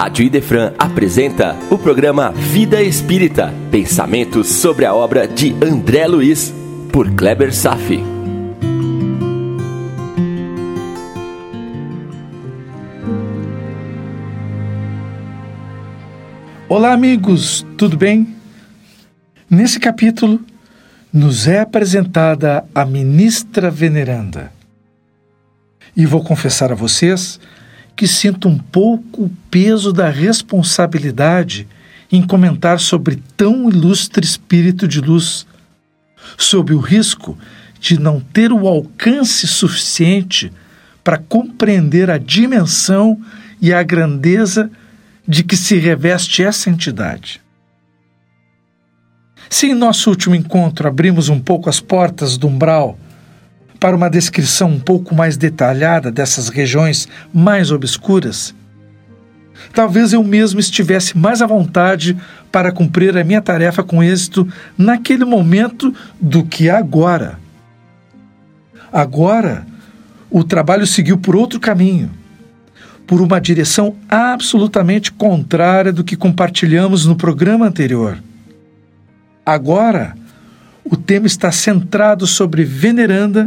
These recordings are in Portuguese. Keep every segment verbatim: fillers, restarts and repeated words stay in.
Rádio Idefran apresenta o programa Vida Espírita, pensamentos sobre a obra de André Luiz, por Kleber Safi. Olá amigos, tudo bem? Nesse capítulo nos é apresentada a ministra Veneranda. E vou confessar a vocês que sinto um pouco o peso da responsabilidade em comentar sobre tão ilustre espírito de luz, sob o risco de não ter o alcance suficiente para compreender a dimensão e a grandeza de que se reveste essa entidade. Se em nosso último encontro abrimos um pouco as portas do umbral para uma descrição um pouco mais detalhada dessas regiões mais obscuras, talvez eu mesmo estivesse mais à vontade para cumprir a minha tarefa com êxito naquele momento do que agora. Agora, o trabalho seguiu por outro caminho, por uma direção absolutamente contrária do que compartilhamos no programa anterior. Agora, o tema está centrado sobre Veneranda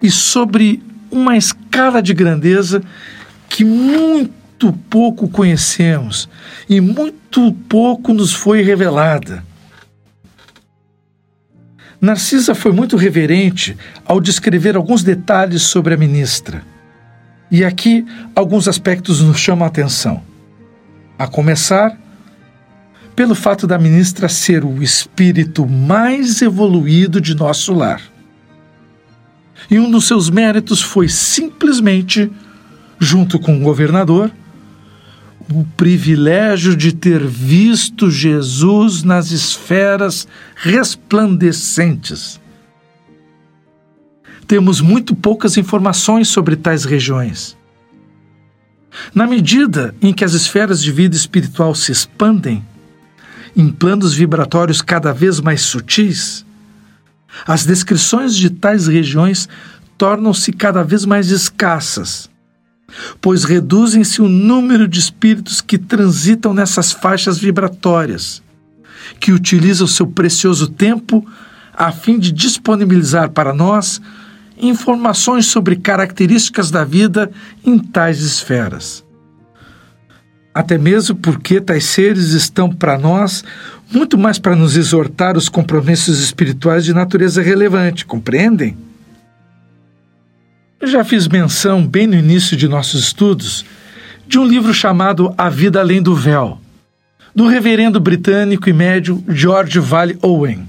e sobre uma escala de grandeza que muito pouco conhecemos e muito pouco nos foi revelada. Narcisa foi muito reverente ao descrever alguns detalhes sobre a ministra. E aqui alguns aspectos nos chamam a atenção. A começar pelo fato da ministra ser o espírito mais evoluído de nosso lar. E um dos seus méritos foi simplesmente, junto com o governador, o privilégio de ter visto Jesus nas esferas resplandecentes. Temos muito poucas informações sobre tais regiões. Na medida em que as esferas de vida espiritual se expandem, em planos vibratórios cada vez mais sutis, as descrições de tais regiões tornam-se cada vez mais escassas, pois reduzem-se o número de espíritos que transitam nessas faixas vibratórias, que utilizam seu precioso tempo a fim de disponibilizar para nós informações sobre características da vida em tais esferas. Até mesmo porque tais seres estão para nós muito mais para nos exortar os compromissos espirituais de natureza relevante, compreendem? Eu já fiz menção, bem no início de nossos estudos, de um livro chamado A Vida Além do Véu, do reverendo britânico e médium George Vale Owen.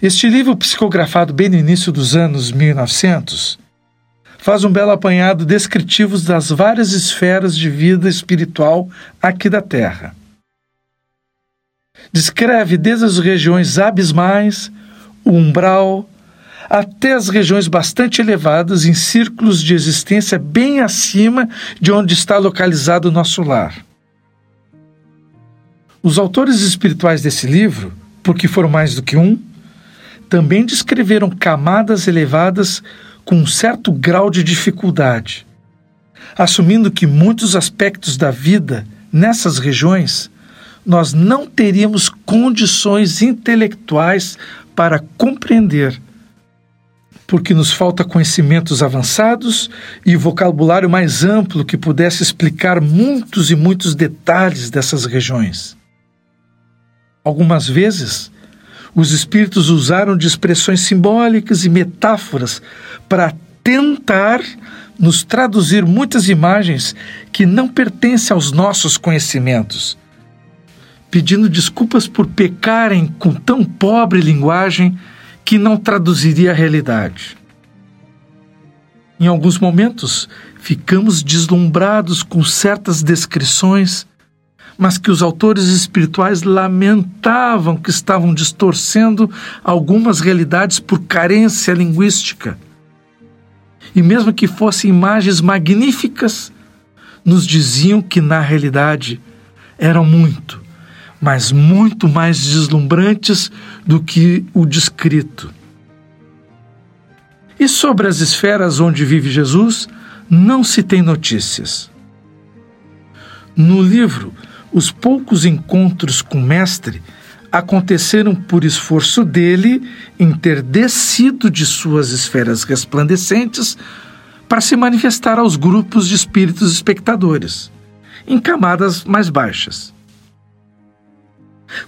Este livro, psicografado bem no início dos anos mil e novecentos, faz um belo apanhado descritivo das várias esferas de vida espiritual aqui da Terra. Descreve desde as regiões abismais, o umbral, até as regiões bastante elevadas em círculos de existência bem acima de onde está localizado o nosso lar. Os autores espirituais desse livro, porque foram mais do que um, também descreveram camadas elevadas com um certo grau de dificuldade, assumindo que muitos aspectos da vida nessas regiões nós não teríamos condições intelectuais para compreender, porque nos falta conhecimentos avançados e vocabulário mais amplo que pudesse explicar muitos e muitos detalhes dessas regiões. Algumas vezes, os espíritos usaram de expressões simbólicas e metáforas para tentar nos traduzir muitas imagens que não pertencem aos nossos conhecimentos, pedindo desculpas por pecarem com tão pobre linguagem que não traduziria a realidade. Em alguns momentos, ficamos deslumbrados com certas descrições, mas que os autores espirituais lamentavam que estavam distorcendo algumas realidades por carência linguística. E mesmo que fossem imagens magníficas, nos diziam que na realidade eram muito, mas muito mais deslumbrantes do que o descrito. E sobre as esferas onde vive Jesus, não se tem notícias. No livro, os poucos encontros com o mestre aconteceram por esforço dele em ter descido de suas esferas resplandecentes para se manifestar aos grupos de espíritos espectadores, em camadas mais baixas.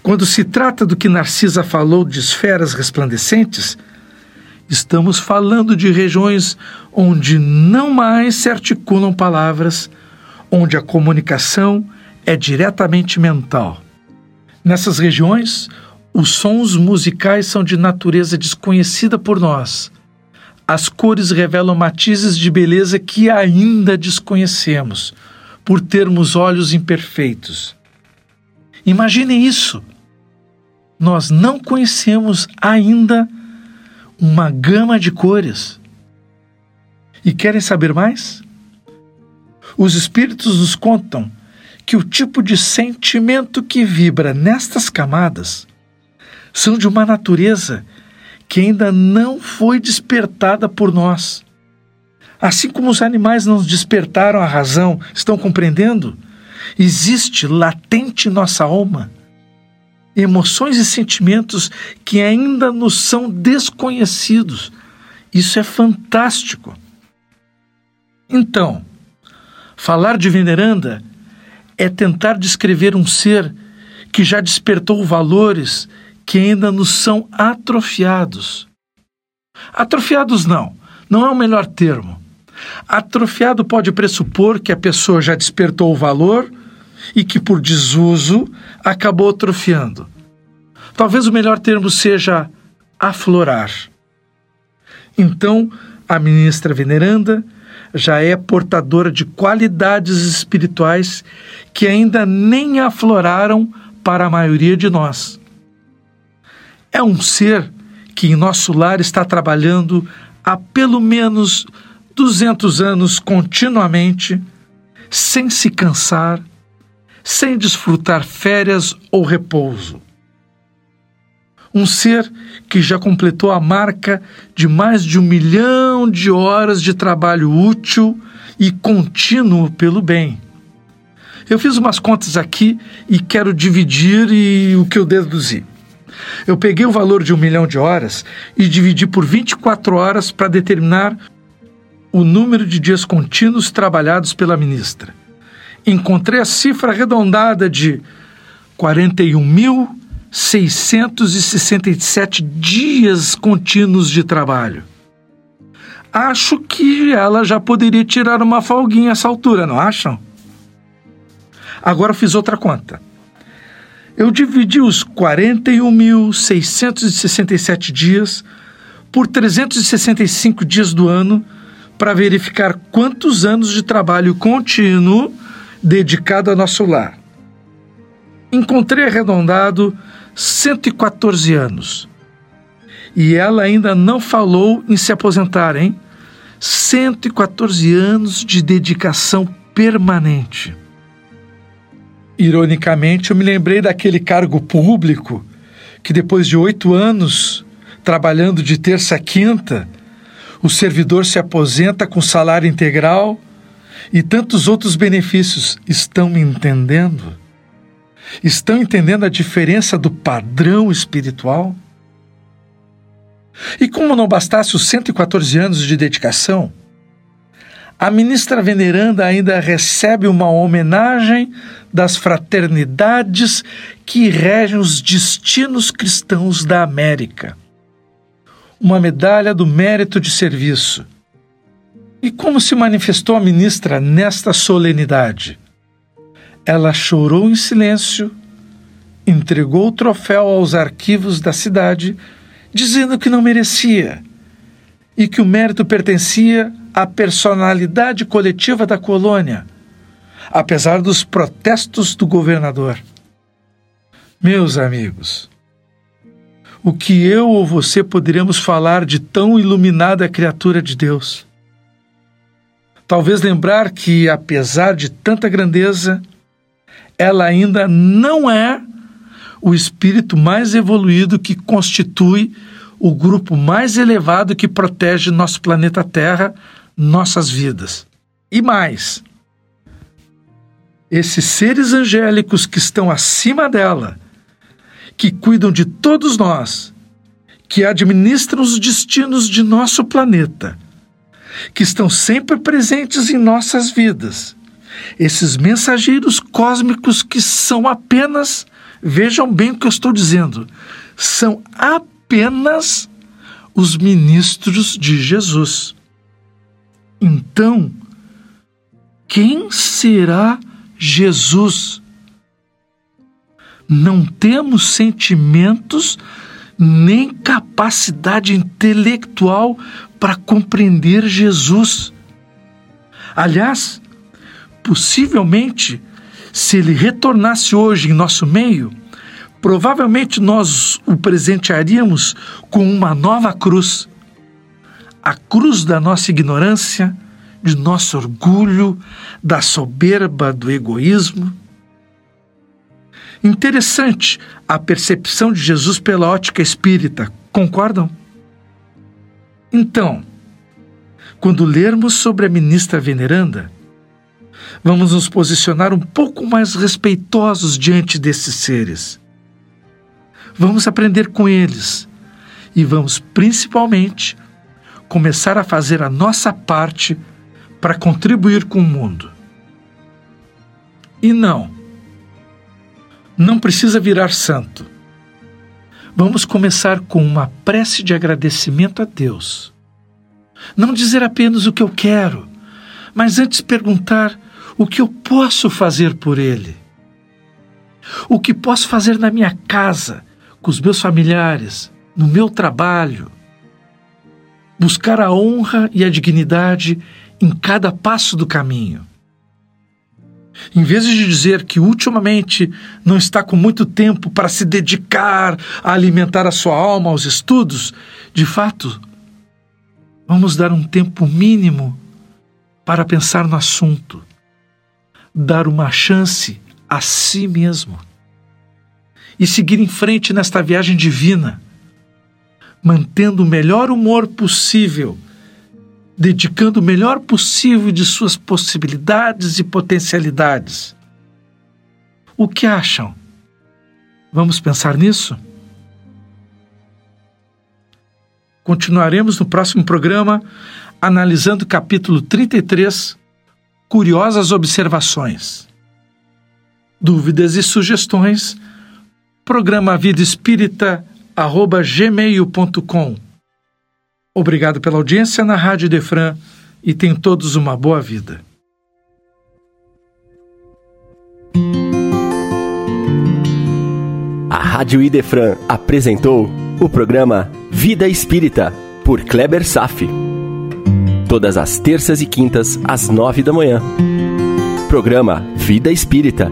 Quando se trata do que Narcisa falou de esferas resplandecentes, estamos falando de regiões onde não mais se articulam palavras, onde a comunicação é diretamente mental. Nessas regiões, os sons musicais são de natureza desconhecida por nós. As cores revelam matizes de beleza que ainda desconhecemos, por termos olhos imperfeitos. Imaginem isso! Nós não conhecemos ainda uma gama de cores. E querem saber mais? Os espíritos nos contam que o tipo de sentimento que vibra nestas camadas são de uma natureza que ainda não foi despertada por nós. Assim como os animais não despertaram a razão, estão compreendendo? Existe latente em nossa alma emoções e sentimentos que ainda nos são desconhecidos. Isso é fantástico. Então, falar de Veneranda é tentar descrever um ser que já despertou valores que ainda nos são atrofiados. Atrofiados não, não é o melhor termo. Atrofiado pode pressupor que a pessoa já despertou o valor e que por desuso acabou atrofiando. Talvez o melhor termo seja aflorar. Então, a ministra Veneranda já é portadora de qualidades espirituais que ainda nem afloraram para a maioria de nós. É um ser que em nosso lar está trabalhando há pelo menos duzentos anos continuamente, sem se cansar, sem desfrutar férias ou repouso. Um ser que já completou a marca de mais de um milhão de horas de trabalho útil e contínuo pelo bem. Eu fiz umas contas aqui e quero dividir e o que eu deduzi. Eu peguei o valor de um milhão de horas e dividi por vinte e quatro horas para determinar o número de dias contínuos trabalhados pela ministra. Encontrei a cifra arredondada de quarenta e um mil seiscentos e sessenta e sete dias contínuos de trabalho. Acho que ela já poderia tirar uma folguinha a essa altura, não acham? Agora fiz outra conta. Eu dividi os quarenta e um mil seiscentos e sessenta e sete dias por trezentos e sessenta e cinco dias do ano para verificar quantos anos de trabalho contínuo dedicado a nosso lar. Encontrei arredondado cento e quatorze anos. E ela ainda não falou em se aposentar, hein? cento e quatorze anos de dedicação permanente. Ironicamente, eu me lembrei daquele cargo público que depois de oito anos, trabalhando de terça a quinta, o servidor se aposenta com salário integral e tantos outros benefícios. Estão me entendendo? Estão entendendo a diferença do padrão espiritual? E como não bastasse os cento e quatorze anos de dedicação, a ministra Veneranda ainda recebe uma homenagem das fraternidades que regem os destinos cristãos da América. Uma medalha do mérito de serviço. E como se manifestou a ministra nesta solenidade? Ela chorou em silêncio, entregou o troféu aos arquivos da cidade, dizendo que não merecia e que o mérito pertencia à personalidade coletiva da colônia, apesar dos protestos do governador. Meus amigos, o que eu ou você poderíamos falar de tão iluminada criatura de Deus? Talvez lembrar que, apesar de tanta grandeza, ela ainda não é o espírito mais evoluído que constitui o grupo mais elevado que protege nosso planeta Terra, nossas vidas. E mais, esses seres angélicos que estão acima dela, que cuidam de todos nós, que administram os destinos de nosso planeta, que estão sempre presentes em nossas vidas, esses mensageiros cósmicos que são apenas, vejam bem o que eu estou dizendo, são apenas os ministros de Jesus. Então, quem será Jesus? Não temos sentimentos nem capacidade intelectual para compreender Jesus. Aliás, possivelmente, se ele retornasse hoje em nosso meio, provavelmente nós o presentearíamos com uma nova cruz. A cruz da nossa ignorância, de nosso orgulho, da soberba, do egoísmo. Interessante a percepção de Jesus pela ótica espírita, concordam? Então, quando lermos sobre a ministra Veneranda, vamos nos posicionar um pouco mais respeitosos diante desses seres. Vamos aprender com eles e vamos, principalmente, começar a fazer a nossa parte para contribuir com o mundo. E não, não precisa virar santo. Vamos começar com uma prece de agradecimento a Deus. Não dizer apenas o que eu quero, mas antes perguntar o que eu posso fazer por Ele. O que posso fazer na minha casa, com os meus familiares, no meu trabalho. Buscar a honra e a dignidade em cada passo do caminho. Em vez de dizer que ultimamente não está com muito tempo para se dedicar a alimentar a sua alma aos estudos, de fato, vamos dar um tempo mínimo para pensar no assunto, dar uma chance a si mesmo e seguir em frente nesta viagem divina, mantendo o melhor humor possível, dedicando o melhor possível de suas possibilidades e potencialidades. O que acham? Vamos pensar nisso? Continuaremos no próximo programa, analisando o capítulo trinta e três, Curiosas Observações. Dúvidas e sugestões, programa vida espírita arroba gmail ponto com. Obrigado pela audiência na Rádio Idefran e tenham todos uma boa vida. A Rádio Idefran apresentou o programa Vida Espírita, por Kleber Safi. Todas as terças e quintas, às nove da manhã. Programa Vida Espírita.